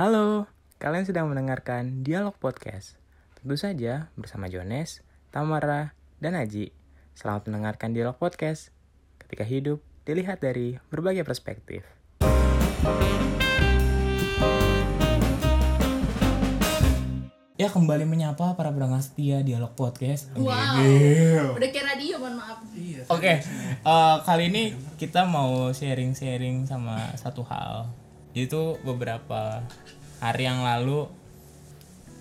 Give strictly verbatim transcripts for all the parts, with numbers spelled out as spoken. Halo, kalian sedang mendengarkan Dialog Podcast. Tentu saja bersama Jones, Tamara, dan Aji. Selamat mendengarkan Dialog Podcast. Ketika hidup dilihat dari berbagai perspektif. Ya, kembali menyapa para pendengar setia Dialog Podcast. Wow, Gil. Udah kayak radio, mohon maaf. Oke, okay. uh, kali ini kita mau sharing-sharing sama satu hal. Itu beberapa hari yang lalu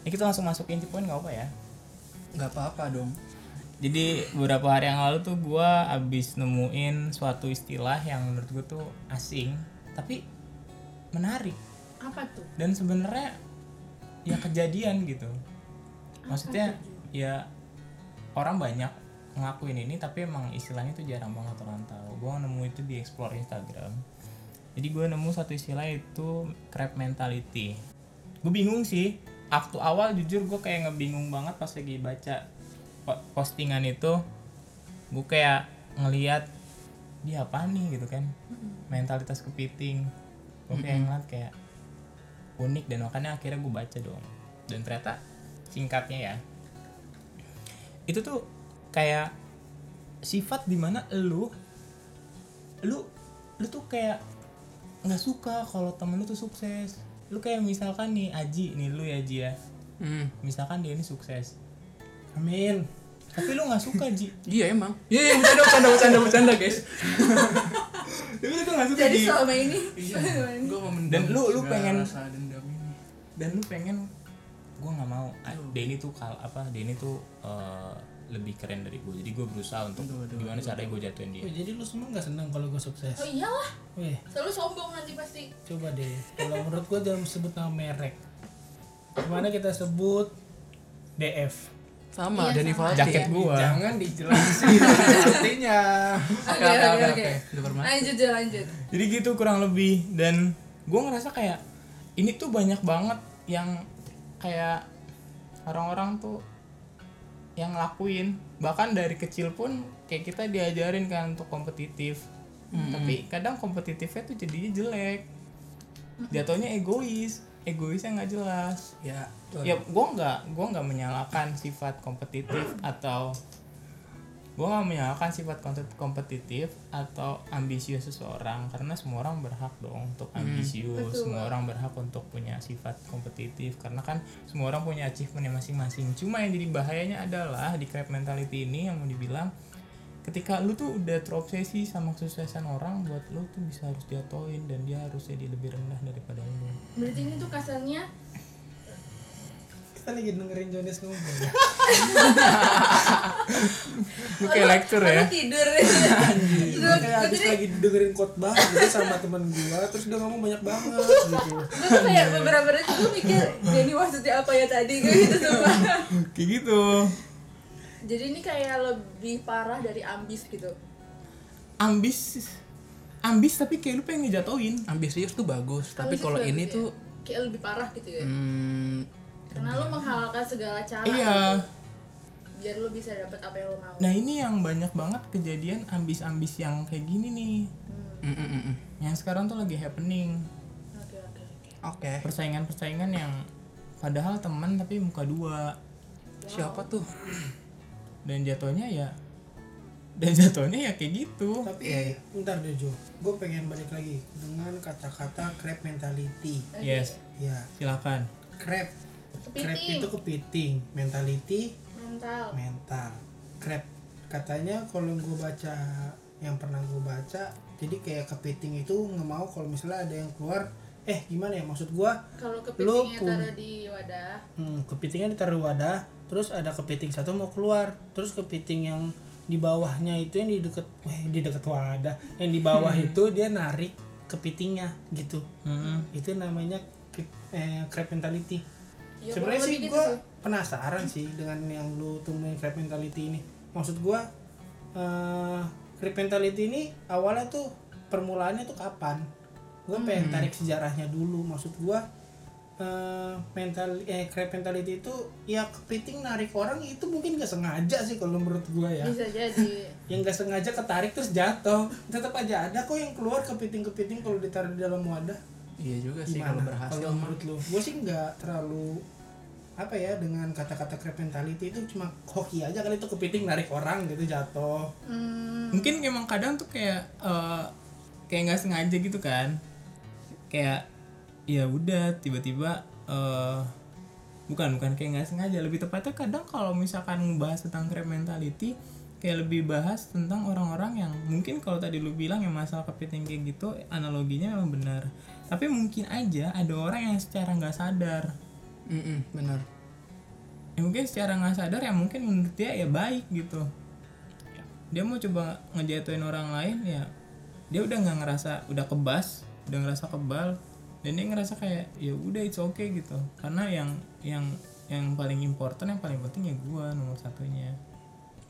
ya, kita langsung masukin tipuin gak apa ya? Gak apa-apa dong. Jadi beberapa hari yang lalu tuh gue abis nemuin suatu istilah yang menurut gue tuh asing tapi menarik. Apa tuh? Dan sebenarnya ya kejadian gitu. Maksudnya ya orang banyak ngakuin ini tapi emang istilahnya tuh jarang banget orang tahu. Gue nemu itu di explore Instagram. Jadi gue nemu satu istilah itu crab mentality. Gue bingung sih. Waktu awal jujur gue kayak ngebingung banget pas lagi baca postingan itu. Gue kayak ngelihat dia apa nih gitu kan. Mentalitas kepiting. Gue kayak ngeliat kayak unik, dan makanya akhirnya gue baca dong. Dan ternyata singkatnya ya, itu tuh kayak sifat dimana lu lu lu tuh kayak nggak suka kalau temen lu tuh sukses. Lu kayak misalkan nih Aji, nih lu ya Ji ya, mm. misalkan dia ini sukses, amin, tapi lu nggak suka Ji. Iya emang. Iya, yeah, bercanda bercanda bercanda bercanda guys. Tapi lu tuh nggak suka. Jadi Ji, selama ini iya, gue mau mendem. Dan lu lu pengen rasa dendam ini. Dan lu pengen, gue nggak mau. Oh. Denny tuh kal apa? Denny tuh uh, lebih keren dari gue, jadi gue berusaha untuk aduh, aduh, gimana aduh, caranya gue jatuhin dia. Oh, jadi lu semua nggak seneng kalau gue sukses? Oh iyalah, weh. Selalu sombong nanti pasti. Coba deh, kalau menurut gue jangan sebut nama merek. Gimana kita sebut D F? Sama, Denny Valentine. Jaket gue. Jangan dijelasin artinya. Oke oke oke. Lanjut aja lanjut. Jadi gitu kurang lebih, dan gue ngerasa kayak ini tuh banyak banget yang kayak orang-orang tuh yang ngelakuin, bahkan dari kecil pun kayak kita diajarin kan untuk kompetitif, hmm. tapi kadang kompetitifnya tuh jadinya jelek, jatuhnya egois, egoisnya nggak jelas. Ya, ya gue nggak, gue nggak menyalahkan sifat kompetitif atau gue nggak menyalahkan sifat kompetitif atau ambisius seseorang, karena semua orang berhak dong untuk ambisius, hmm. semua orang berhak untuk punya sifat kompetitif, karena kan semua orang punya achievementnya masing-masing. Cuma yang jadi bahayanya adalah di crab mentality ini yang mau dibilang, ketika lu tuh udah terobsesi sama kesuksesan orang, buat lu tuh bisa harus jatohin dan dia harus jadi lebih rendah daripada lu. Berarti ini tuh kasarnya kita lagi dengerin Jones ngomong. Lu kayak lecture ya? Lu tidur. Gue kayak abis lagi dengerin khotbah gitu sama teman gue, terus dia ngomong banyak banget gitu. Gue tuh kayak beberapa hari gue mikir, Denny maksudnya apa ya tadi? Gue gitu semua. Kayak gitu. Jadi ini kayak lebih parah dari ambis gitu. Ambis, ambis tapi kayak lu pengen ngejatohin. Ambisius tuh bagus, tapi kalau ini tuh kayak lebih parah gitu ya. Karena lo menghalalkan segala cara. Iya. Biar lo bisa dapat apa yang lo mau. Nah ini yang banyak banget kejadian ambis-ambis yang kayak gini nih. Hmm. Yang sekarang tuh lagi happening. Oke oke oke. Oke. Persaingan-persaingan yang padahal teman tapi muka dua. Wow. Siapa tuh? Dan jatuhnya ya. Dan jatuhnya ya kayak gitu. Tapi ya, ya. Bentar deh Jo, gue pengen balik lagi dengan kata-kata crab mentality. Okay. Yes. Ya. Silakan. Crab. Crab itu kepiting, mentality mental. Mental. Crab katanya kalau gue baca yang pernah gue baca, jadi kayak kepiting itu nggak mau kalau misalnya ada yang keluar, eh gimana ya maksud gue? Kalau kepitingnya pun, taruh di wadah. Hmm, kepitingnya ditaruh wadah, terus ada kepiting satu mau keluar, terus kepiting yang di bawahnya itu yang di deket, eh, di deket wadah, yang di bawah itu dia narik kepitingnya gitu. Hmm. Itu namanya eh, crab mentality. Ya, sebenarnya sih gue gitu penasaran sih dengan yang lu temuin crab mentality ini. Maksud gue uh, crab mentality ini awalnya tuh permulaannya tuh kapan? Gue hmm. pengen tarik sejarahnya dulu. Maksud gue uh, mental eh crab mentality itu ya kepiting narik orang itu mungkin gak sengaja sih kalau menurut gue ya. Bisa jadi. Yang gak sengaja ketarik terus jatuh. Tetap aja ada kok yang keluar kepiting-kepiting kalau ditaruh di dalam wadah. Iya juga sih kalau berhasil. Kalau menurut lu, gue sih nggak terlalu apa ya dengan kata-kata crab mentality itu, cuma hoki aja kali itu, kepiting narik orang gitu jatuh. Hmm. Mungkin emang kadang tuh kayak uh, kayak nggak sengaja gitu kan, kayak ya udah tiba-tiba uh, bukan bukan kayak nggak sengaja, lebih tepatnya kadang kalau misalkan bahas tentang crab mentality kayak lebih bahas tentang orang-orang yang mungkin kalau tadi lu bilang yang masalah kepiting kayak gitu analoginya memang benar, tapi mungkin aja ada orang yang secara nggak sadar. Mm-mm, benar. Ya, mungkin secara nggak sadar ya mungkin menurut dia ya baik gitu, dia mau coba ngejatuhin orang lain ya dia udah nggak ngerasa, udah kebas, udah ngerasa kebal, dan dia ngerasa kayak ya udah it's okay gitu, karena yang yang yang paling important, yang paling penting ya gua nomor satunya.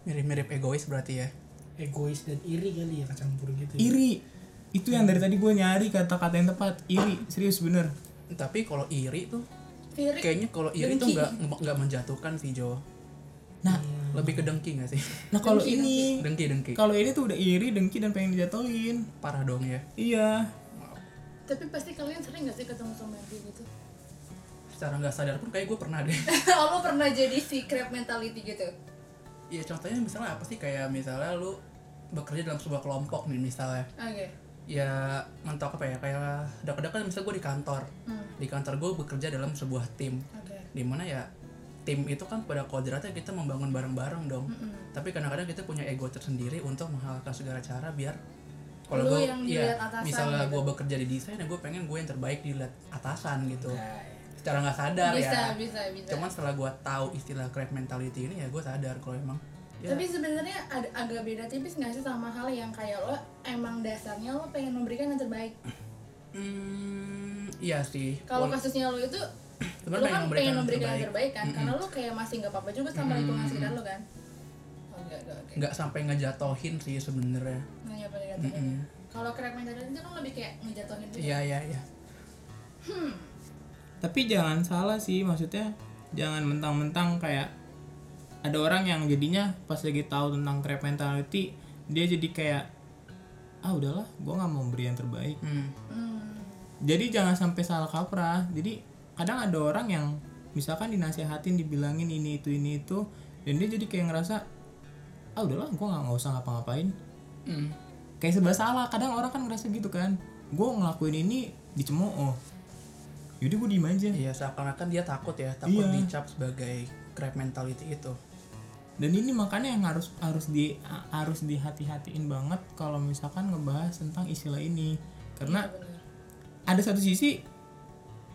Mirip-mirip egois berarti ya, egois dan iri kali ya, kecampur gitu ya. Iri itu yang dari tadi gue nyari kata-kata yang tepat, iri, serius bener. Tapi kalau iri tuh iri. Kayaknya kalau iri dengki. Tuh nggak nggak menjatuhkan sih Jo, nah hmm. lebih ke dengki nggak sih? Nah kalau ini dengki dengki kalau ini tuh udah iri, dengki, dan pengen dijatuhin, parah dong ya. Iya, tapi pasti kalian sering nggak sih ketemu sama yang gitu? Secara nggak sadar pun kayak gue pernah deh. Oh, lo pernah jadi si crab mentality gitu? Ya contohnya misalnya apa sih, kayak misalnya lu bekerja dalam sebuah kelompok nih misalnya. Oke. Okay. Ya mentok apa ya, kayak dekat-dekat misalnya gue di kantor. Hmm. Di kantor gue bekerja dalam sebuah tim. Oke. Okay. Dimana ya tim itu kan pada kodratnya kita membangun bareng-bareng dong. Mm-mm. Tapi kadang-kadang kita punya ego tersendiri untuk menghalalkan segala cara biar kalau gue ya misalnya gitu. Gue bekerja di desain ya gue pengen gue yang terbaik dilihat atasan gitu. Okay. Secara nggak sadar bisa, ya, bisa, bisa. Cuman setelah gue tahu istilah crab mentality ini ya gue sadar kalau emang. Ya. Tapi sebenarnya ag- agak beda tipis nggak sih sama hal yang kayak lo emang dasarnya lo pengen memberikan yang terbaik? Hmm, iya sih. Kalau Wal- kasusnya lo itu, lo kan memberikan pengen memberikan yang terbaik kan, mm-hmm. karena lo kayak masih nggak apa-apa juga sama mm-hmm. lingkungan sekitar lo kan. Oh, enggak, enggak, okay. Nggak sampai ngejatohin sih sebenarnya. Nggak sampai ngejatohin. Mm-hmm. Kalau crab mentality itu lo lebih kayak ngejatohin juga. Iya iya iya. Hmm. Tapi jangan salah sih, maksudnya jangan mentang-mentang kayak ada orang yang jadinya pas lagi tahu tentang crab mentality dia jadi kayak ah udahlah gue nggak mau beri yang terbaik. hmm. Hmm. Jadi jangan sampai salah kaprah. Jadi kadang ada orang yang misalkan dinasehatin, dibilangin ini itu ini itu, dan dia jadi kayak ngerasa ah udahlah gue nggak nggak usah ngapa-ngapain. hmm. Kayak serba salah. Kadang orang kan ngerasa gitu kan, gue ngelakuin ini dicemooh, yaudah gue diem aja. Iya, seakan-akan dia takut ya, takut iya. dicap sebagai crab mentality itu. Dan ini makanya yang harus harus di harus dihati-hatiin banget kalau misalkan ngebahas tentang istilah ini, karena iya, ada satu sisi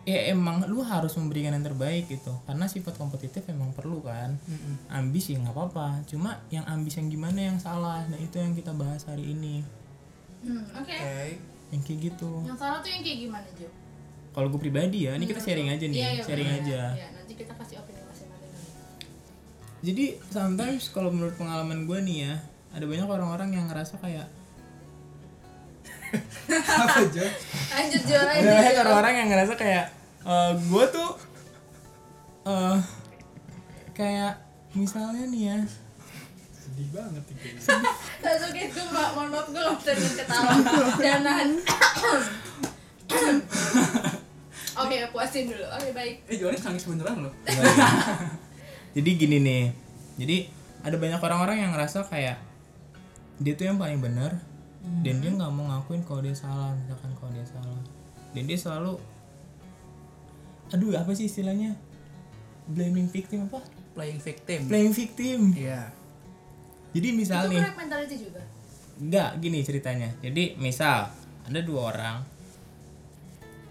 ya emang lu harus memberikan yang terbaik gitu, karena sifat kompetitif emang perlu kan. Mm-mm. Ambis ya nggak apa-apa, cuma yang ambis yang gimana yang salah, nah itu yang kita bahas hari ini. Mm, Oke. Okay. Okay. Yang kayak gitu. Yang salah tuh yang kayak gimana Jo? Kalau gue pribadi ya, ini kita sharing aja nih, ya, ya, sharing ya, aja. Ya, nanti kita kasih opini masing-masing. Jadi sometimes kalau menurut pengalaman gue nih ya, ada banyak orang-orang yang ngerasa kayak apa Jo? Lanjut Jo. Ada banyak orang-orang yang ngerasa kayak uh, gue tuh uh, kayak misalnya nih ya. Sedih banget itu. Langsung itu mbak, mohon maaf gue nggak bisa ketawa dan nahan. Oke, okay, puasin dulu. Oke, okay, baik. Eh, Joris nangis beneran loh. Jadi gini nih. Jadi ada banyak orang-orang yang ngerasa kayak dia tuh yang paling benar, hmm. dan dia enggak mau ngakuin kalau dia salah, misalkan kalau dia salah. Dan dia selalu aduh, apa sih istilahnya? Blaming victim apa? Playing victim. Playing victim. Iya. Yeah. Jadi misal nih. Itu crab mentality juga. Enggak, gini ceritanya. Jadi misal ada dua orang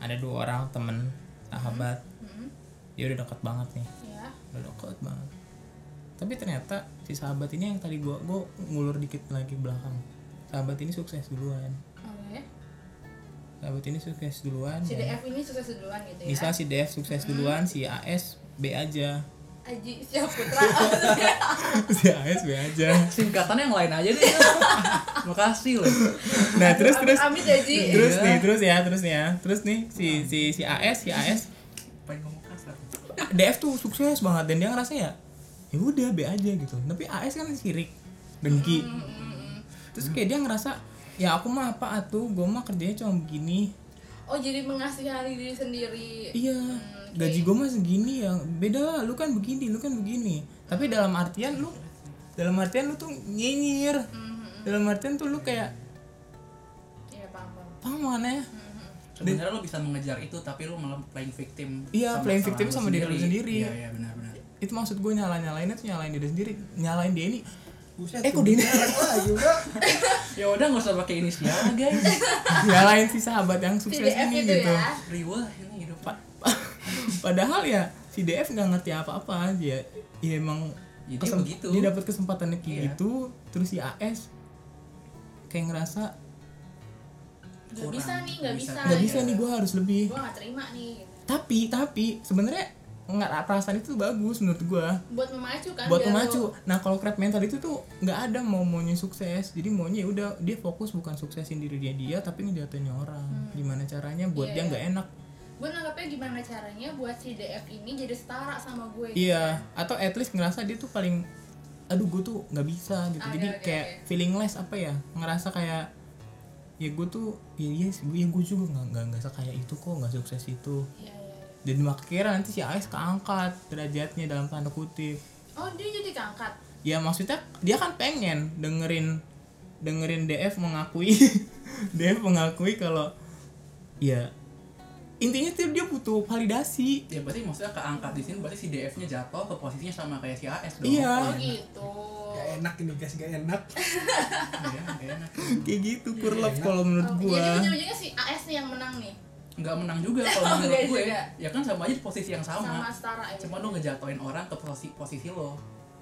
ada dua orang temen sahabat, mm-hmm. dia udah deket banget nih, yeah. udah deket banget. Tapi ternyata si sahabat ini yang tadi gua gua ngulur dikit lagi belakang, sahabat ini sukses duluan. Okay. Sahabat ini sukses duluan. Si D F ya. Ini sukses duluan gitu ya. Misal si D F sukses mm-hmm. duluan, si A S B aja. Aji siapa putra? Si A S B aja. Singkatan yang lain aja deh. Makasih loh. Nah, terus terus Amit Aji. Terus nih, terus ya, terus nih ya. Terus nih si si si AS, si AS pengen ngomong kasar. D F tuh sukses banget dan dia ngerasa ya ya udah B aja gitu. Tapi A S kan sirik, dengki. Terus kayak dia ngerasa ya aku mah apa atuh, gua mah kerjanya cuma begini. Oh jadi mengasihani diri sendiri. Iya. Hmm, okay. Gaji gue mah segini ya. Beda lah, lu kan begini, lu kan begini. Tapi dalam artian lu, dalam artian lu tuh nyinyir. Mm-hmm. Dalam artian tuh lu kayak. Iya paham. Paham mana ya? Mm-hmm. Sebenarnya lu bisa mengejar itu, tapi lu malah playing victim. Iya sama playing victim sama diri lu sendiri. Iya iya benar-benar. Itu maksud gue nyala-nyalainnya tuh nyalain diri sendiri, nyalain dia ini. Buset, eh kok Dini lagi udah. Ya udah enggak usah pakai inisial, guys. Nyalain si sahabat yang sukses ini gitu. Ya. Riwah ini hidup. Pa- Padahal ya si D F enggak ngerti apa-apa dia. Ya emang jadi kesem- begitu. Dia dapat kesempatannya kayak yeah. gitu, terus si A S kayak ngerasa enggak bisa nih, enggak bisa. Enggak bisa, bisa nih, gua harus lebih. Gua enggak terima nih. Tapi tapi sebenarnya nggak, perasaan itu bagus menurut gue buat memacu kan, buat memacu lo... Nah kalau crab mental itu tuh nggak ada mau maunya sukses, jadi maunya udah dia fokus bukan suksesin diri dia dia tapi ngejatuhin orang. hmm. Gimana caranya buat yeah. dia nggak enak, gue nanggapnya gimana caranya buat si D F ini jadi setara sama gue. Iya yeah. Atau at least ngerasa dia tuh paling aduh gue tuh nggak bisa gitu. Okay, jadi okay, kayak okay. feelingless apa ya, ngerasa kayak ya gue tuh ya yes gue ya gue juga nggak nggak sekaya itu kok, nggak sukses itu. yeah. Jadi makanya nanti si A S keangkat derajatnya dalam tanda kutip. Oh dia jadi keangkat? Ya maksudnya dia kan pengen dengerin dengerin D F mengakui D F mengakui kalau ya intinya tuh dia butuh validasi. Ya berarti maksudnya keangkat di sini berarti si D F-nya jatuh ke posisinya sama kayak si A S dong. Iya. Oh gitu. Gak enak ini guys, gak enak. Ya, gak enak. Kayak gitu kurlap kalau menurut oh, gua. Jadi ujung-ujungnya si A S nih yang menang nih. Nggak menang juga kalau menurut gue juga. Ya kan sama aja di posisi yang sama, sama setara, ya. Cuma lo ngejatuhin orang ke posisi, posisi lo.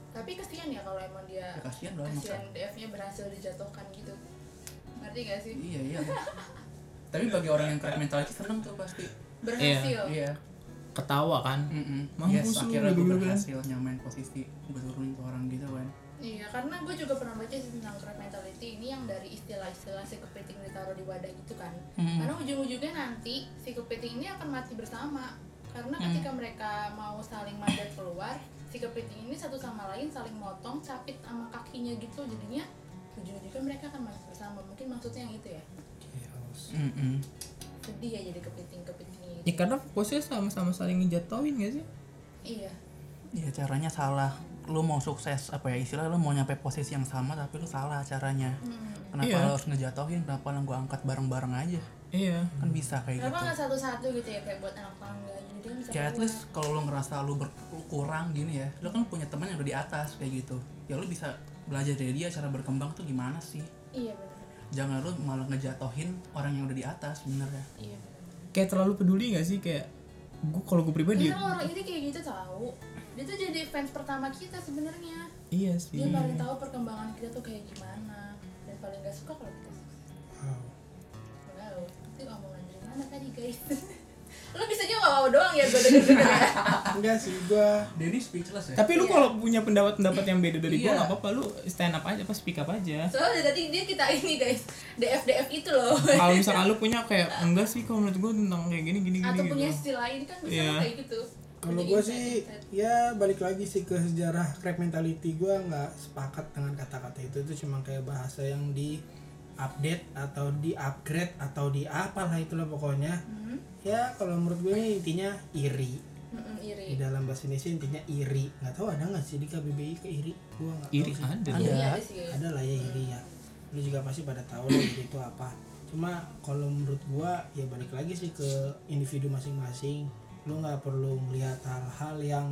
Tapi kasihan ya kalau emang dia ya, kasihan dong, kasihan D F-nya berhasil dijatuhkan gitu. Ngerti gak sih? Iya iya. Tapi bagi orang yang crab mental itu seneng tuh pasti berhasil. Iya. Ketawa kan. Mampus yes, akhirnya gue berhasil nyamain posisi, gue turunin ke orang gitu kan. Iya, karena gue juga pernah baca tentang crab mentality ini yang dari istilah-istilah si kepiting ditaruh di wadah gitu kan. hmm. Karena ujung-ujungnya nanti si kepiting ini akan mati bersama. Karena hmm. ketika mereka mau saling mandat keluar, si kepiting ini satu sama lain saling motong, capit sama kakinya gitu. Jadinya ujung-ujungnya mereka akan mati bersama. Mungkin maksudnya yang itu ya. Mm-hmm. Sedih ya jadi kepiting-kepiting. Ya karena fokusnya sama-sama saling ngejatohin gak sih? Iya. Iya caranya salah. Lu mau sukses apa ya istilah lu mau nyampe posisi yang sama tapi lu salah caranya. hmm. Kenapa iya. lu harus ngejatohin, kenapa lu gua angkat bareng-bareng aja? Iya kan bisa kayak kenapa gitu, kenapa gak satu-satu gitu ya kayak buat anak tangga gitu kan. Ya at least kalau lu ngerasa lu, ber- lu kurang gini ya, lu kan punya teman yang udah di atas kayak gitu ya, lu bisa belajar dari dia cara berkembang tuh gimana sih. Iya benar. Jangan lu malah ngejatohin orang yang udah di atas sebenarnya. Iya bener. Kayak terlalu peduli gak sih kayak gua kalau gua pribadi ya, orang ini kayak gitu tahu. Dia tuh jadi fans pertama kita sebenarnya. Iya sih. Dia paling tahu perkembangan kita tuh kayak gimana dan paling gak suka kalau kita sukses. Wow. Wow. Itu omongan dari mana tadi guys? Lu bisa juga wow doang ya gue denger-denger ya. Enggak sih gue. Denny speechless ya. Tapi lu yeah. kalau punya pendapat-pendapat yang beda dari yeah. gue nggak apa-apa, lu stand up aja, pas speak up aja. Soalnya tadi dia kita ini guys, D F D F itu loh. Kalau misalkan lu punya kayak enggak sih kalau menurut gue tentang kayak gini gini. Atau gini, punya gitu. Sisi lain kan bisa yeah. kayak gitu. Kalau gue sih, ya balik lagi sih ke sejarah crab mentality. Gue gak sepakat dengan kata-kata itu. Itu cuma kayak bahasa yang di-update atau di-upgrade atau di-apalah itulah pokoknya. Mm-hmm. Ya kalau menurut gue ini intinya iri. Mm-hmm, iri. Di dalam bahasa Indonesia intinya iri. Gak tahu ada gak sih di K B B I ke iri? Gua gak iri tahu ada. Ada, ya, ada lah ya iri ya. Lu juga pasti pada tahu iri itu apa. Cuma kalau menurut gue ya balik lagi sih ke individu masing-masing. Lu nggak perlu melihat hal-hal yang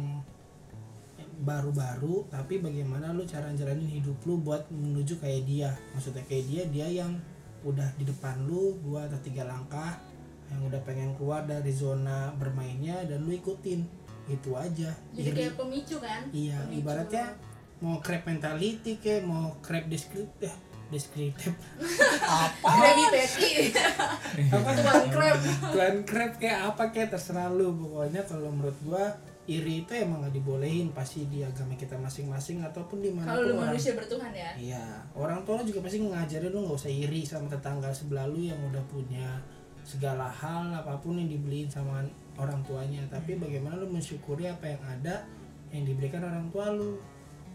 baru-baru, tapi bagaimana lu cara jalanin hidup lu buat menuju kayak dia. Maksudnya kayak dia, dia yang udah di depan lu dua atau tiga langkah, yang udah pengen keluar dari zona bermainnya dan lu ikutin. Itu aja. Jadi kayak pemicu kan? Iya, pemicu. Ibaratnya mau crab mentality kayak mau crab descriptive ya. Deskriptif apa? Krabby Patty apa? Tuan Krab Tuan Krab kayak apa kayak terserah lu. Pokoknya kalau menurut gua iri itu emang gak dibolehin pasti di agama kita masing-masing ataupun di mana kalau lu orang, manusia bertuhan ya? Iya, orang tua juga pasti ngajarin lu gak usah iri sama tetangga sebelah lu yang udah punya segala hal apapun yang dibeliin sama orang tuanya, tapi bagaimana lu mensyukuri apa yang ada yang diberikan orang tua lu.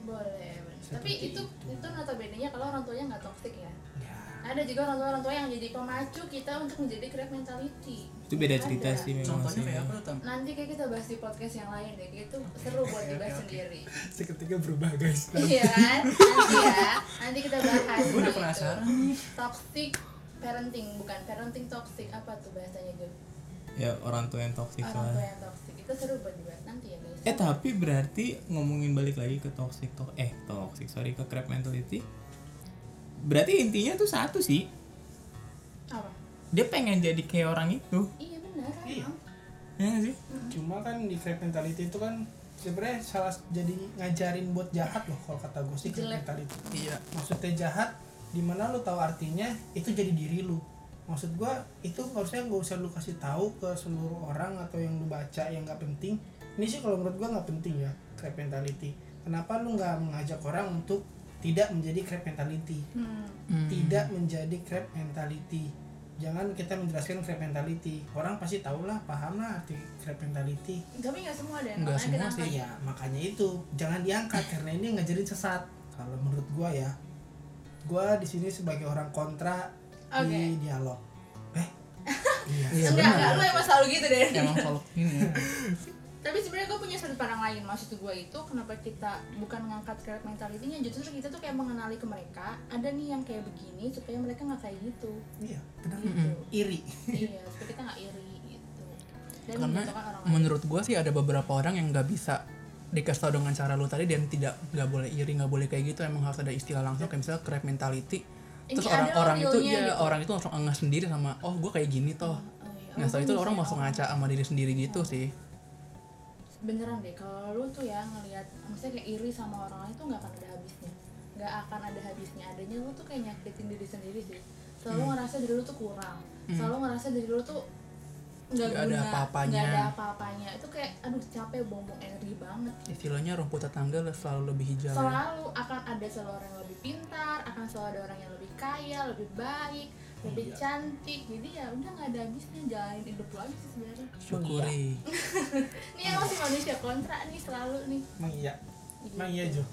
Boleh. Seperti tapi itu itu, itu nota bedanya kalau orang tuanya nggak toksik ya? Ya. Ada juga orang tua orang tua yang jadi pemacu kita untuk menjadi crab mentality. Itu beda cerita ada. Sih memang. Contohnya kayak apa tuh? Nanti kayak kita bahas di podcast yang lain deh, itu seru buat dibahas okay, sendiri. Seketika berubah guys. Iya kan? Nanti ya, nanti kita bahas. Gue udah penasaran nih. Toxic parenting, bukan parenting toxic, apa tuh bahasanya Jo? Ya orang tua yang toxic. Orang tua yang toxic itu seru buat dibahas nanti ya guys. Eh tapi berarti ngomongin balik lagi ke toxic to eh toxic sorry ke crab mentality. Berarti intinya tuh satu sih. Apa? Dia pengen jadi kayak orang itu. Iya benar. Iya. Iya gak sih? Mm-hmm. Cuma kan di crab mentality itu kan sebenarnya salah jadi ngajarin buat jahat loh kalau kata gue sih crab mentality. Iya. Maksudnya jahat dimana lu tahu artinya itu jadi diri lu. Maksud gue itu harusnya gak usah lu kasih tahu ke seluruh orang atau yang lu baca yang gak penting. Ini sih kalau menurut gue gak penting ya crab mentality. Kenapa lu gak mengajak orang untuk tidak menjadi crab mentality, hmm. tidak menjadi crab mentality. Jangan kita menjelaskan crab mentality. Orang pasti tahu lah, paham lah arti crab mentality. Tapi nggak semua ada. Nggak semua sih. Ya makanya itu jangan diangkat karena ini ngajarin sesat. Kalau menurut gua ya, gua di sini sebagai orang kontra okay. di dialog. Eh? Iya. Enggak, enggak lo emang selalu gitu deh. Emang selalu ini. Tapi sebenarnya gue punya sudut pandang lain, maksud gue itu kenapa kita bukan mengangkat crab mentality-nya, justru kita tuh kayak mengenali ke mereka ada nih yang kayak begini supaya mereka nggak kayak gitu. Iya benar gitu. Mm-hmm. Iri. Iya supaya kita nggak iri gitu. Dan karena menurut gue sih ada beberapa orang yang nggak bisa dikasih tau dengan cara lu tadi dan tidak nggak boleh iri, nggak boleh kayak gitu, emang harus ada istilah langsung kayak misalnya crab mentality. Terus ini orang-orang itu ya gitu. Orang itu langsung engah sendiri sama oh gue kayak gini toh. Oh, iya. Nah setelah itu orang langsung ngaca sama diri sendiri gitu oh. sih. Beneran deh kalau lu tuh ya ngelihat maksudnya kayak iri sama orang lain tuh nggak akan ada habisnya, nggak akan ada habisnya adanya lu tuh kayak nyakitin diri sendiri sih, selalu hmm. ngerasa diri lu tuh kurang, hmm. selalu ngerasa diri lu tuh nggak ada apa-apanya, nggak ada apa-apanya, itu kayak aduh capek bongbong energi banget. Istilahnya rumput tetangga selalu lebih hijau. Selalu akan ada selalu orang yang lebih pintar, akan selalu ada orang yang lebih kaya, lebih baik, lebih iya. cantik, jadi ya udah nggak ada habisnya jalanin hidup lu aja sih sebenarnya. Syukuri. Nih yang masih manusia kontra nih selalu nih. Emang iya, emang iya Jo.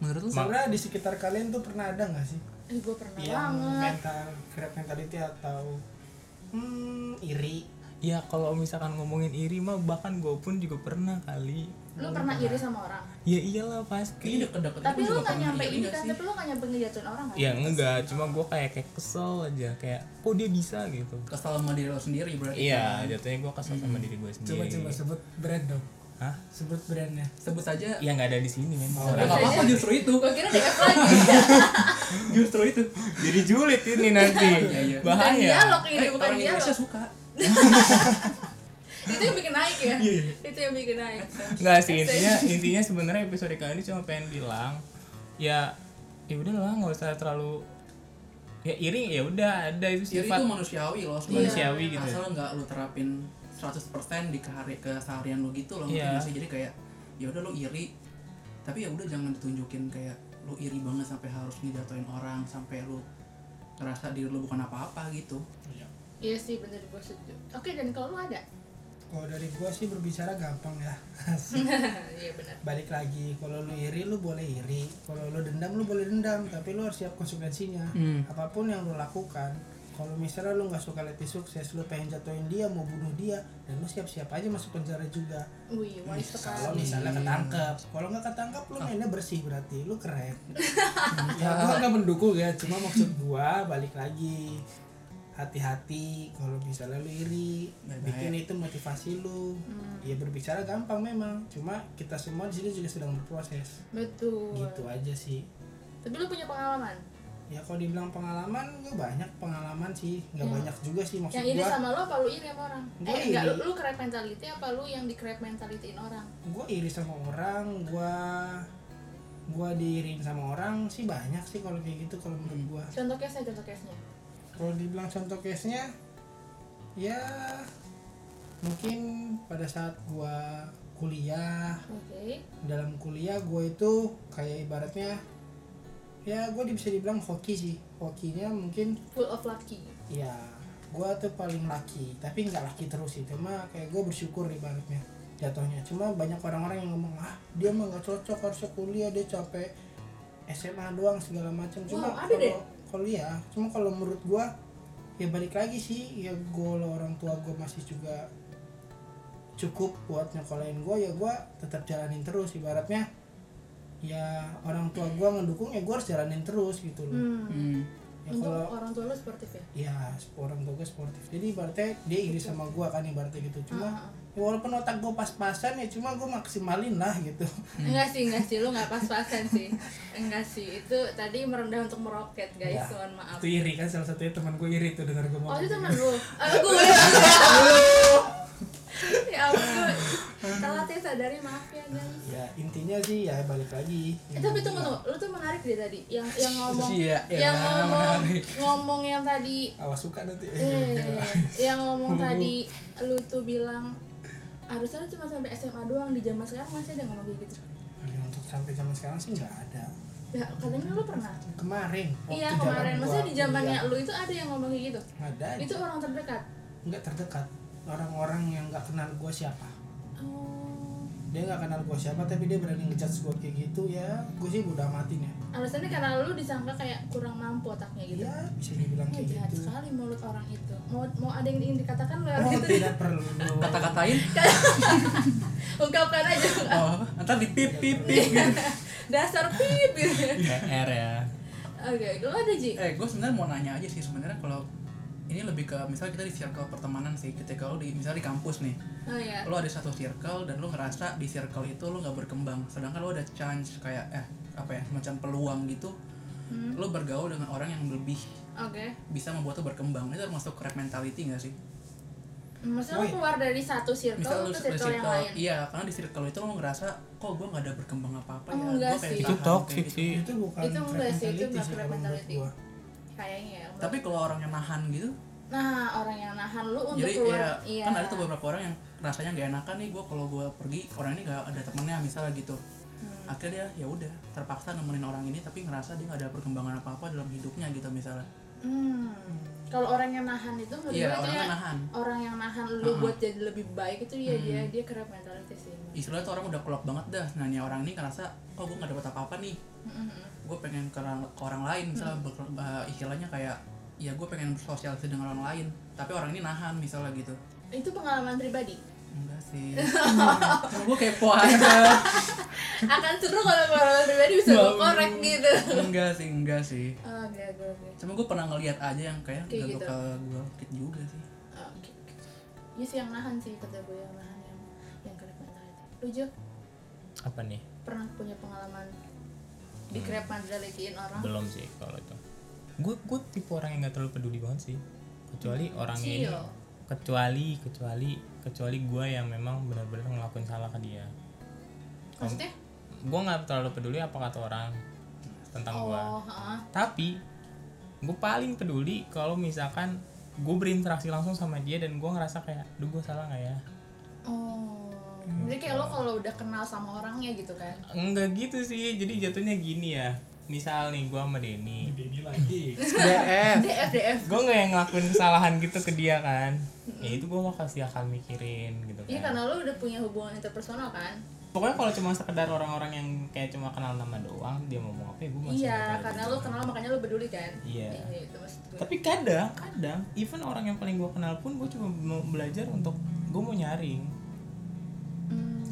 Menurut lu sebenarnya di sekitar kalian tuh pernah ada nggak sih? Eh, gue pernah yang banget. Mental crab mentality atau hmm, iri. Ya kalau misalkan ngomongin iri mah bahkan gue pun juga pernah kali. Lu pernah, pernah iri sama orang? Ya iyalah pasti. Deket-deket tapi lu nggak nyampe iri kan? Tapi lu nggak nyampe ngejatuhin orang kan? Ya enggak, cuma gue kayak kayak kesel aja kayak, kok dia bisa gitu. Kesel sama diri lo sendiri berarti? Iya, jatuhnya gue kesel sama hmm. diri gue sendiri. Coba-coba sebut brand dong. Hah? Sebut brandnya. Sebut saja. Ya nggak ada di sini memang. Nggak apa-apa justru itu. Gue kira D F lagi. Justru itu. Jadi julid ini nanti. Bahaya. Dialog ini bukan dialog. Orang suka. Itu yang bikin naik ya yeah. Itu yang bikin naik nggak sih intinya intinya sebenarnya episode kali ini cuma pengen bilang ya ya udahlah nggak usah terlalu ya iri, ya udah ada itu sifat iri itu manusiawi loh yeah. manusiawi gitu asal nggak lu terapin seratus persen di kehari keseharian lu gitu loh yeah. Mungkin jadi kayak ya udah lu iri tapi ya udah jangan ditunjukin kayak lu iri banget sampai harus ngejatuhin orang sampai lu ngerasa diri lu bukan apa-apa gitu yeah. Iya sih bener gue setuju. Oke dan kalau lu ada? Kalau dari gue sih berbicara gampang ya. Iya benar. Balik lagi kalau lu iri lu boleh iri, kalau lu dendam lu boleh dendam, tapi lu harus siap konsekuensinya. Hmm. Apapun yang lu lakukan, kalau misalnya lu nggak suka lihat dia sukses, lu pengen jatuhin dia, mau bunuh dia, dan lu siap-siap aja masuk penjara juga. Wih, wise sekali. Kalau misalnya ketangkep, kalau nggak ketangkep lu mainnya bersih berarti, lu keren. Ya gue nggak mendukung ya, cuma maksud gue balik lagi. Hati-hati kalau misalnya lu iri, baik-baik. Bikin itu motivasi lu. Hmm. Ya berbicara gampang memang, cuma kita semua di sini juga sedang berproses. Betul. Gitu aja sih. Tapi lu punya pengalaman? Ya kalau dibilang pengalaman, gue banyak pengalaman sih, nggak hmm. banyak juga sih maksud gue. Yang iri sama lu apa lu iri sama orang? Gua eh iri. Enggak, lu, lu crab mentality apa lu yang di crab mentality-in orang? Gue iri sama orang, gue gue diiriin sama orang sih banyak sih kalau kayak gitu kalau menurut gue. Contoh case-nya, contoh case-nya. Kalau dibilang contoh case-nya, ya mungkin pada saat gue kuliah, okay. Dalam kuliah gue itu kayak ibaratnya, ya gue bisa dibilang hoki sih, hokinya mungkin full of lucky. Ya, gue tuh paling lucky, tapi nggak lucky terus sih, cuma kayak gue bersyukur ibaratnya jatuhnya. Cuma banyak orang-orang yang ngomong ah dia mah nggak cocok harusnya kuliah dia capek S M A doang segala macam. Cuma wow, ada deh. kuliah. Cuma kalau menurut gue ya balik lagi sih, ya goal orang tua gue masih juga cukup buat nyekolahin gue, ya gue tetap jalanin terus. Ibaratnya ya orang tua gue ngedukung, ya gue harus jalanin terus gitu loh. Hmm. Hmm. Ya, untuk kalo, orang tua lu sportif ya? Ya, orang tua gue sportif. Jadi ibaratnya dia iri sama gue kan, ibaratnya gitu. Cuma uh-huh. ya walaupun otak gue pas-pasan ya, cuma gue maksimalin lah gitu. Hmm. Enggak sih, enggak sih, lu gak pas-pasan sih. Enggak sih, itu tadi merendah untuk meroket guys, mohon ya. Maaf. Itu iri kan, salah satunya teman gue iri tuh denger gue mau. Oh itu teman lu? Eh gue ya ampun, telat ya, sadari, maaf ya guys. Ya intinya sih ya balik lagi ya, eh, tapi tunggu tunggu, lu tuh menarik deh tadi yang yang ngomong ya, yang ngomong menarik. Ngomong yang tadi awas suka nanti eh, eh, ya, ya. Yang ngomong tadi lu tuh bilang harusnya lu cuma sampai S M A doang, di zaman sekarang masih ada ngomong gitu? Ya, untuk sampai zaman sekarang sih nggak ada. Ya, katanya lu pernah? Kemarin. Iya kemarin, maksudnya di zamannya lu itu ada yang ngomong gitu? Ada. Itu orang terdekat? Nggak terdekat, orang-orang yang nggak kenal gue siapa. Oh. Dia nggak kenal gue siapa tapi dia berani ngejudge gue kayak gitu, ya gue sih udah matiin ya. Alasannya karena lu disangka kayak kurang mampu otaknya gitu. Iya, bisa dibilang ya, kayak jahat gitu. Sekali mulut orang itu. Mau mau ada yang ingin dikatakan nggak? Oh, gitu tidak perlu. Kata-katain. Ungkapkan aja. Oh, ntar dipip-pip-pip. Dasar pip. G R ya. Oke, lu ada Ji? Eh, gue sebenarnya mau nanya aja sih sebenarnya, kalau ini lebih ke misalnya kita di circle pertemanan sih, ketika lo di misalnya di kampus nih, oh, iya. Lo ada satu circle dan lo ngerasa di circle itu lo nggak berkembang, sedangkan lo ada chance kayak eh apa ya macam peluang gitu, hmm. lo bergaul dengan orang yang lebih okay. bisa membuat lo berkembang. Itu termasuk crab mentality nggak sih? Maksudnya oh, lo keluar dari satu circle ke circle, circle yang lain? Iya, karena di circle itu lo ngerasa kok gue nggak ada berkembang apa-apa. Oh, ya, gue itu toxic sih. Itu bukan itu crab mentality. Kayaknya. Tapi kalau orang yang nahan gitu, nah orang yang nahan lu untuk jadi, keluar, ya, iya. Kan ada tuh beberapa orang yang rasanya gak enakan nih, gue kalau gue pergi orang ini gak ada temennya misalnya gitu, hmm. akhirnya dia ya udah terpaksa nemenin orang ini tapi ngerasa dia gak ada perkembangan apa apa dalam hidupnya gitu misalnya. Hmm. Kalau orang yang nahan itu iya, orang yang nahan. Orang yang nahan lu uh-huh. buat jadi lebih baik itu ya, hmm. dia dia crab mentality sih. Istilahnya tuh orang udah klop banget dah, nanya orang ini ngerasa kok oh, gue gak dapet apa apa nih. Hmm. Gue pengen ke orang, ke orang lain misalnya, hmm. uh, istilahnya kayak ya gue pengen bersosialisasi dengan orang lain tapi orang ini nahan misalnya gitu. Itu pengalaman pribadi? Enggak sih. Gue kepo aja. Akan seru kalau pengalaman pribadi bisa gue korek gitu. Enggak sih, enggak sih. Oh, enggak, enggak, enggak. Cuma gue pernah ngeliat aja yang kayak gak gitu. Bakal gue kit juga sih. Oh, okay. Ya sih yang nahan sih, kata gue yang nahan yang yang kena mentality. Lu Jo? Apa nih? Pernah punya pengalaman di crab mentality'in orang? Belum sih kalau itu. Gue gue tipe orang yang nggak terlalu peduli banget sih, kecuali hmm. orang ini, kecuali kecuali kecuali gue yang memang benar-benar ngelakuin salah ke dia. Maksudnya? Gue nggak terlalu peduli apa kata orang tentang oh, gue. Huh? Tapi gue paling peduli kalau misalkan gue berinteraksi langsung sama dia dan gue ngerasa kayak, duh gue salah nggak ya? Oh. Hmm. Jadi kayak lo kalau udah kenal sama orangnya gitu kan? Enggak gitu sih, jadi jatuhnya gini ya. Misal nih gue sama Denny Denny lagi D F D F D F gue gak yang ngelakuin kesalahan gitu ke dia kan. Ya itu gue bakal sih akan mikirin gitu kan. Iya karena lo udah punya hubungan interpersonal kan? Pokoknya kalau cuma sekedar orang-orang yang kayak cuma kenal nama doang, dia ngomong apa ya gue masih. Iya karena lo kenal makanya lo peduli kan? Iya eh, itu maksud gue. Tapi kadang, kadang even orang yang paling gue kenal pun gue cuma belajar untuk gue mau nyaring.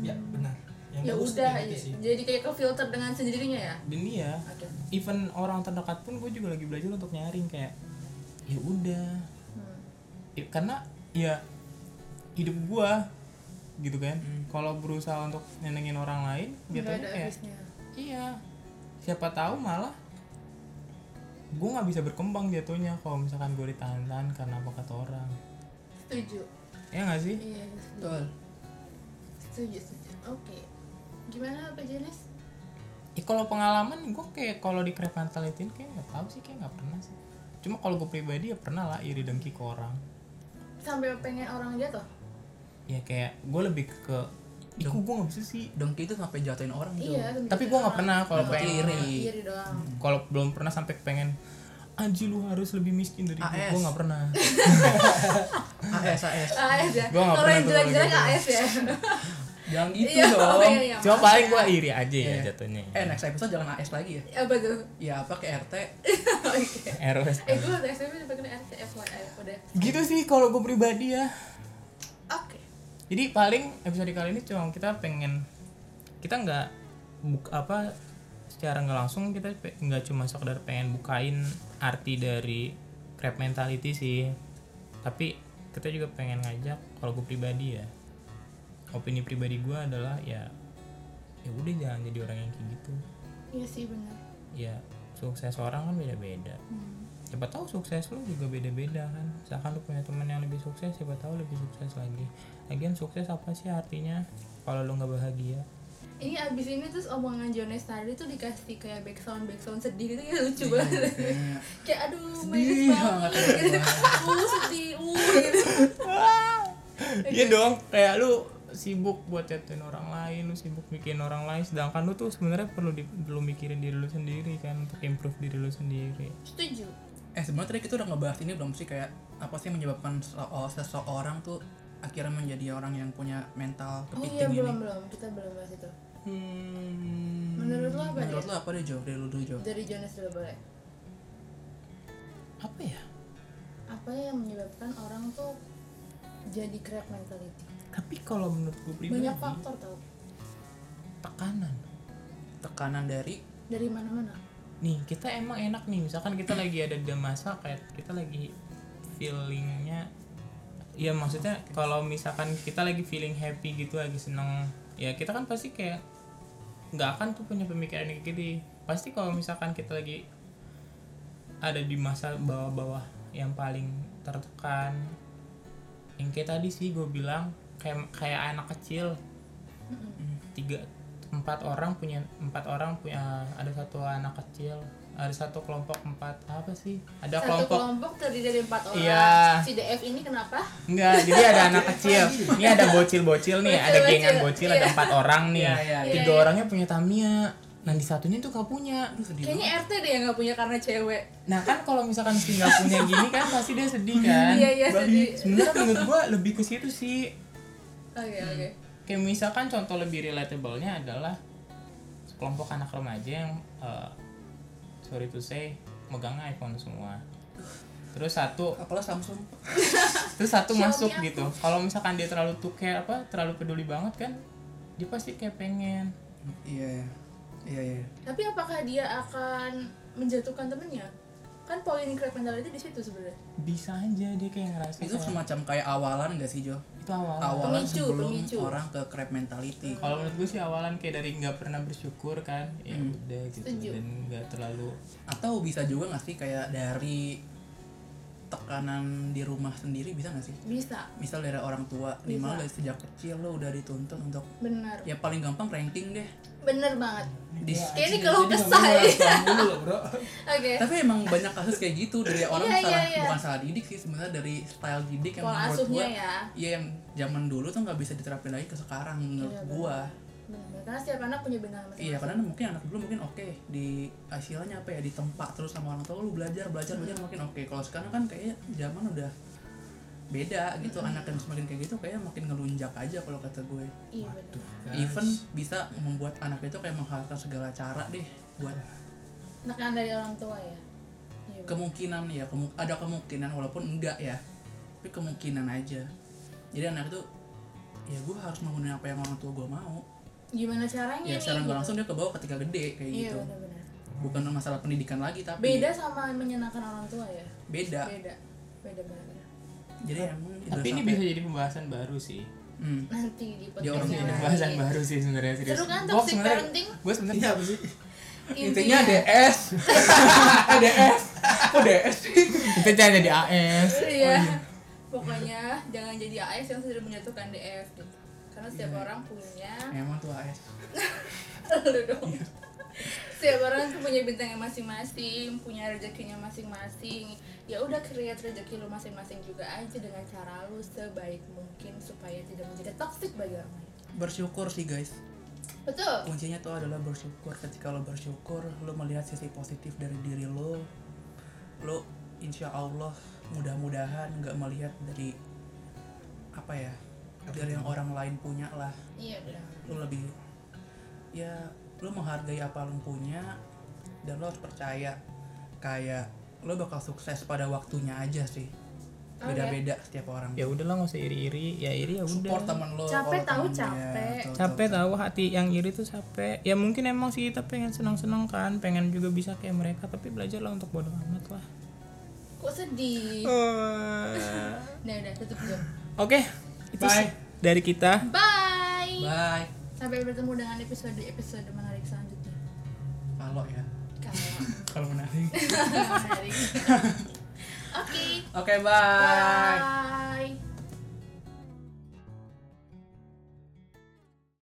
Ya benar. Yang ya udah ya, gitu jadi kayak ke filter dengan sendirinya ya. Dan iya. Okay. Even orang terdekat pun gue juga lagi belajar untuk nyaring kayak ya udah. Hmm. Ya, karena ya hidup gue gitu kan. Hmm. Kalau berusaha untuk nyenengin orang lain jatuhnya kayak iya. Siapa tahu malah gue nggak bisa berkembang jatuhnya kalau misalkan gue ditahan-tahan karena apa kata orang. Setuju. Ya nggak sih? Iya. Betul. Setuju, setuju. Oke. Gimana Pak Jenis? Ya kalau pengalaman gue kayak kalau di crab mentality kayak nggak tahu sih, kayak nggak pernah sih. Cuma kalau gue pribadi ya pernah lah iri dengki ke orang. Sampai pengen orang jatuh? Ya kayak gue lebih ke iku gue nggak bisa sih dengki itu sampai jatuhin orang gitu. Iya, tapi gue nggak pernah kalau pengen iri. Iri doang. Hmm. Kalau belum pernah sampai pengen anji lu harus lebih miskin dari gue, gue nggak pernah. AS AS. AS ya. Gue nggak pernah. Kalau yang jelek-jelek AS ya. Jangan gitu dong. Iya, iya, cuma paling gue iri aja ya, ya jatuhnya. Eh next episode jangan A S lagi ya. Apa tuh? Ya apa ke R T. Oke. R W. Eh gue next episode pakai R T F Y I udah. Gitu sih kalau gue pribadi ya. Oke. Okay. Jadi paling episode kali ini cuma kita pengen kita nggak buka apa secara nggak langsung kita nggak cuma sekedar pengen bukain arti dari crab mentality sih, tapi kita juga pengen ngajak kalau gue pribadi ya. Opini pribadi gue adalah ya ya udah jangan jadi orang yang kayak gitu. Iya sih benar. Ya sukses orang kan beda-beda. Hmm. Siapa tahu sukses lu juga beda-beda kan. Misalkan lu punya teman yang lebih sukses, siapa tahu lebih sukses lagi. Lagian sukses apa sih artinya kalau lu nggak bahagia? Ini abis ini terus omongan Jones tadi tuh dikasih kayak background background sedih gitu ya, lucu banget. Kayak aduh sedih banget. Uh sedih uh gitu. Iya dong kayak lu sibuk buat chatting orang lain, lu sibuk mikirin orang lain, sedangkan lu tuh sebenarnya perlu di, perlu mikirin diri lu sendiri kan untuk improve diri lu sendiri. Setuju. Eh sebenarnya tadi kita udah ngebahas ini belum sih kayak apa sih menyebabkan sese- seseorang tuh akhirnya menjadi orang yang punya mental kepiting. Oh iya belum ini. belum kita belum bahas itu. Hmm. Menurut lu apa? Menurut lu apa deh Jo? Dari lu dulu Jo. Dari Jonas dulu boleh. Apa ya? Apa yang menyebabkan orang tuh jadi crab mentality? Tapi kalau menurut gue pribadi banyak faktor tau. Tekanan. Tekanan dari? Dari mana-mana. Nih kita emang enak nih misalkan kita lagi ada di masa kayak kita lagi feelingnya. Ya maksudnya kalau misalkan kita lagi feeling happy gitu lagi seneng. Ya kita kan pasti kayak gak akan tuh punya pemikiran kayak gini. Pasti kalau misalkan kita lagi ada di masa bawah-bawah yang paling tertekan, yang kayak tadi sih gue bilang kayak kayak anak kecil tiga empat orang punya empat orang punya ada satu anak kecil ada satu kelompok empat apa sih ada satu kelompok, kelompok terdiri dari empat orang iya. Si D F ini kenapa enggak jadi ada anak kecil ini ada bocil-bocil nih bocil, ada gengan bocil iya. Ada empat orang nih iya, iya, iya. Tiga iya, iya. Orangnya punya Tamiya. Nah di satunya tuh gak punya. Kayaknya R T deh yang gak punya karena cewek. Nah kan kalau misalkan si gak punya gini kan pasti dia sedih kan. Iya iya sedih. Sebenernya menurut gue lebih ke situ sih. Oke okay, oke okay. Kayak misalkan contoh lebih relatable-nya adalah kelompok anak remaja yang uh, sorry to say megangnya iPhone semua. Terus satu apalah Samsung. Terus satu masuk gitu. Kalau misalkan dia terlalu tuh care apa terlalu peduli banget kan dia pasti kayak pengen. Iya yeah. Iya, iya. Tapi apakah dia akan menjatuhkan temennya? Kan poin crab mentality itu di situ sebenarnya. Bisa aja dia kayak ngerasa itu semacam kayak awalan enggak sih, Jo? Itu awalan. Awalan pemicu, sebelum pemicu. Orang ke crab mentality. Hmm. Kalau menurut gue sih awalan kayak dari enggak pernah bersyukur kan. Ya hmm. udah gitu. Setuju. Dan enggak terlalu atau bisa juga enggak sih kayak dari tekanan di rumah sendiri bisa nggak sih? Bisa. Misal dari orang tua, di mana dari sejak kecil lo udah dituntut untuk. Bener. Ya paling gampang ranking deh. Bener banget. Di ya, kayak ini kalau kesah ya. Oke. Tapi emang banyak kasus kayak gitu dari orang yeah, salah yeah, yeah. bukan salah didik sih sebenarnya dari style didik yang pola menurut gua. Ya. Iya yang zaman dulu tuh nggak bisa diterapin lagi ke sekarang menurut yeah, gua. Benar, karena setiap anak punya benang masing-masing. Iya, karena mungkin anak dulu mungkin oke okay. di hasilnya apa ya di tempat terus sama orang tua lu belajar belajar belajar hmm. makin oke. Okay. Kalau sekarang kan kayaknya zaman udah beda gitu hmm. anak yang semakin kayak gitu kayak makin ngelunjak aja kalau kata gue. Iya. Waduh, even bisa membuat anak itu kayak menghalalkan segala cara deh buat tekanan dari orang tua ya. Iya, kemungkinan ya kemu- ada kemungkinan walaupun enggak ya tapi kemungkinan aja. Jadi anak itu ya gue harus menggunakan apa yang orang tua gue mau. Gimana caranya ya, nih? Ya secara nggak langsung dia ke bawah ketika gede kayak iya, gitu. Iya benar-benar. Bukan masalah pendidikan lagi tapi beda sama menyenangkan orang tua ya. Beda. Beda. Beda banget. Jadi emang tapi ini sampai bisa jadi pembahasan baru sih. Hmm. Nanti di podcast ini jadi pembahasan lagi baru sih sebenarnya serius. Seru kan toxic parenting? Gue sebenarnya apa sih? Intinya D S. D S. Oh D S. Kita jangan jadi A S. Iya. Pokoknya jangan jadi A S yang sudah menyatukan D F gitu. Karena setiap yeah. orang punya emang tuh A S lalu dong yeah. Setiap orang punya bintangnya masing-masing, punya rezekinya masing-masing. Ya udah create rezeki lu masing-masing juga aja dengan cara lu sebaik mungkin supaya tidak menjadi toksik bagi orang lain. Bersyukur sih guys. Betul. Kuncinya tuh adalah bersyukur. Ketika lu bersyukur, lu melihat sisi positif dari diri lu. Lu insya Allah mudah-mudahan gak melihat dari apa ya biar yang orang lain punya lah. Iya benar. Lu lebih ya lu menghargai apa lu punya dan lu harus percaya kayak lu bakal sukses pada waktunya aja sih. Beda-beda okay. Setiap orang. Ya udahlah enggak usah iri-iri, ya iri ya udah. Support teman lo. Capek tahu capek. Tuh, capek tuh, tahu hati yang iri tuh capek. Ya mungkin emang sih kita pengen senang-senang kan, pengen juga bisa kayak mereka, tapi belajarlah untuk bodoh amat lah. Kok sedih? Uh... nah, udah tutup dulu. Oke, okay, itu bye. Sih dari kita. Bye. Bye. Sampai bertemu dengan episode-episode menarik selanjutnya. Kalau ya. Kalau kalau menarik. menarik. Oke. Okay. Oke, okay, bye. Bye.